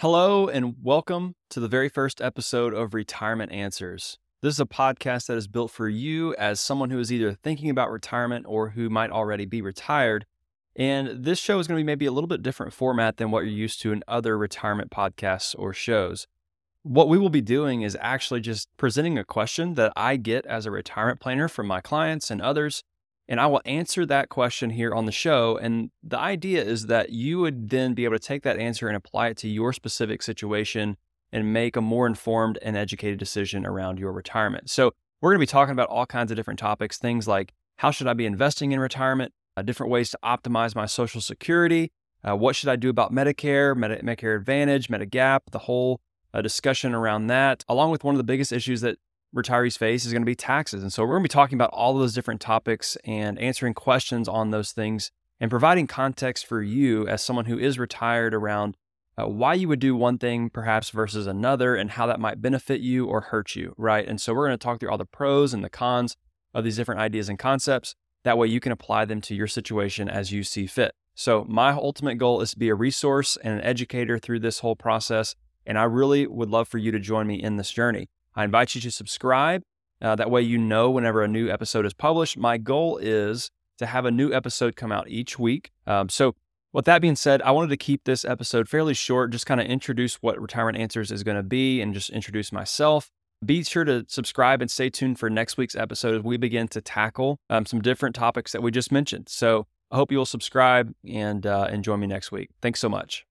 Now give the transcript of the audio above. Hello and welcome to the very first episode of Retirement Answers. This is a podcast that is built for you as someone who is either thinking about retirement or who might already be retired. And this show is going to be maybe a little bit different format than what you're used to in other retirement podcasts or shows. What we will be doing is actually just presenting a question that I get as a retirement planner from my clients and others. And I will answer that question here on the show. And the idea is that you would then be able to take that answer and apply it to your specific situation and make a more informed and educated decision around your retirement. So we're going to be talking about all kinds of different topics, things like how should I be investing in retirement, different ways to optimize my Social Security, what should I do about Medicare, Medicare Advantage, Medigap, the whole discussion around that, along with one of the biggest issues that retirees face is going to be taxes. And so we're going to be talking about all of those different topics and answering questions on those things and providing context for you as someone who is retired around why you would do one thing perhaps versus another and how that might benefit you or hurt you, right? And so we're going to talk through all the pros and the cons of these different ideas and concepts. That way you can apply them to your situation as you see fit. So my ultimate goal is to be a resource and an educator through this whole process. And I really would love for you to join me in this journey. I invite you to subscribe. That way you know whenever a new episode is published. My goal is to have a new episode come out each week. So with that being said, I wanted to keep this episode fairly short, just kind of introduce what Retirement Answers is going to be and just introduce myself. Be sure to subscribe and stay tuned for next week's episode as we begin to tackle some different topics that we just mentioned. So I hope you'll subscribe and join me next week. Thanks so much.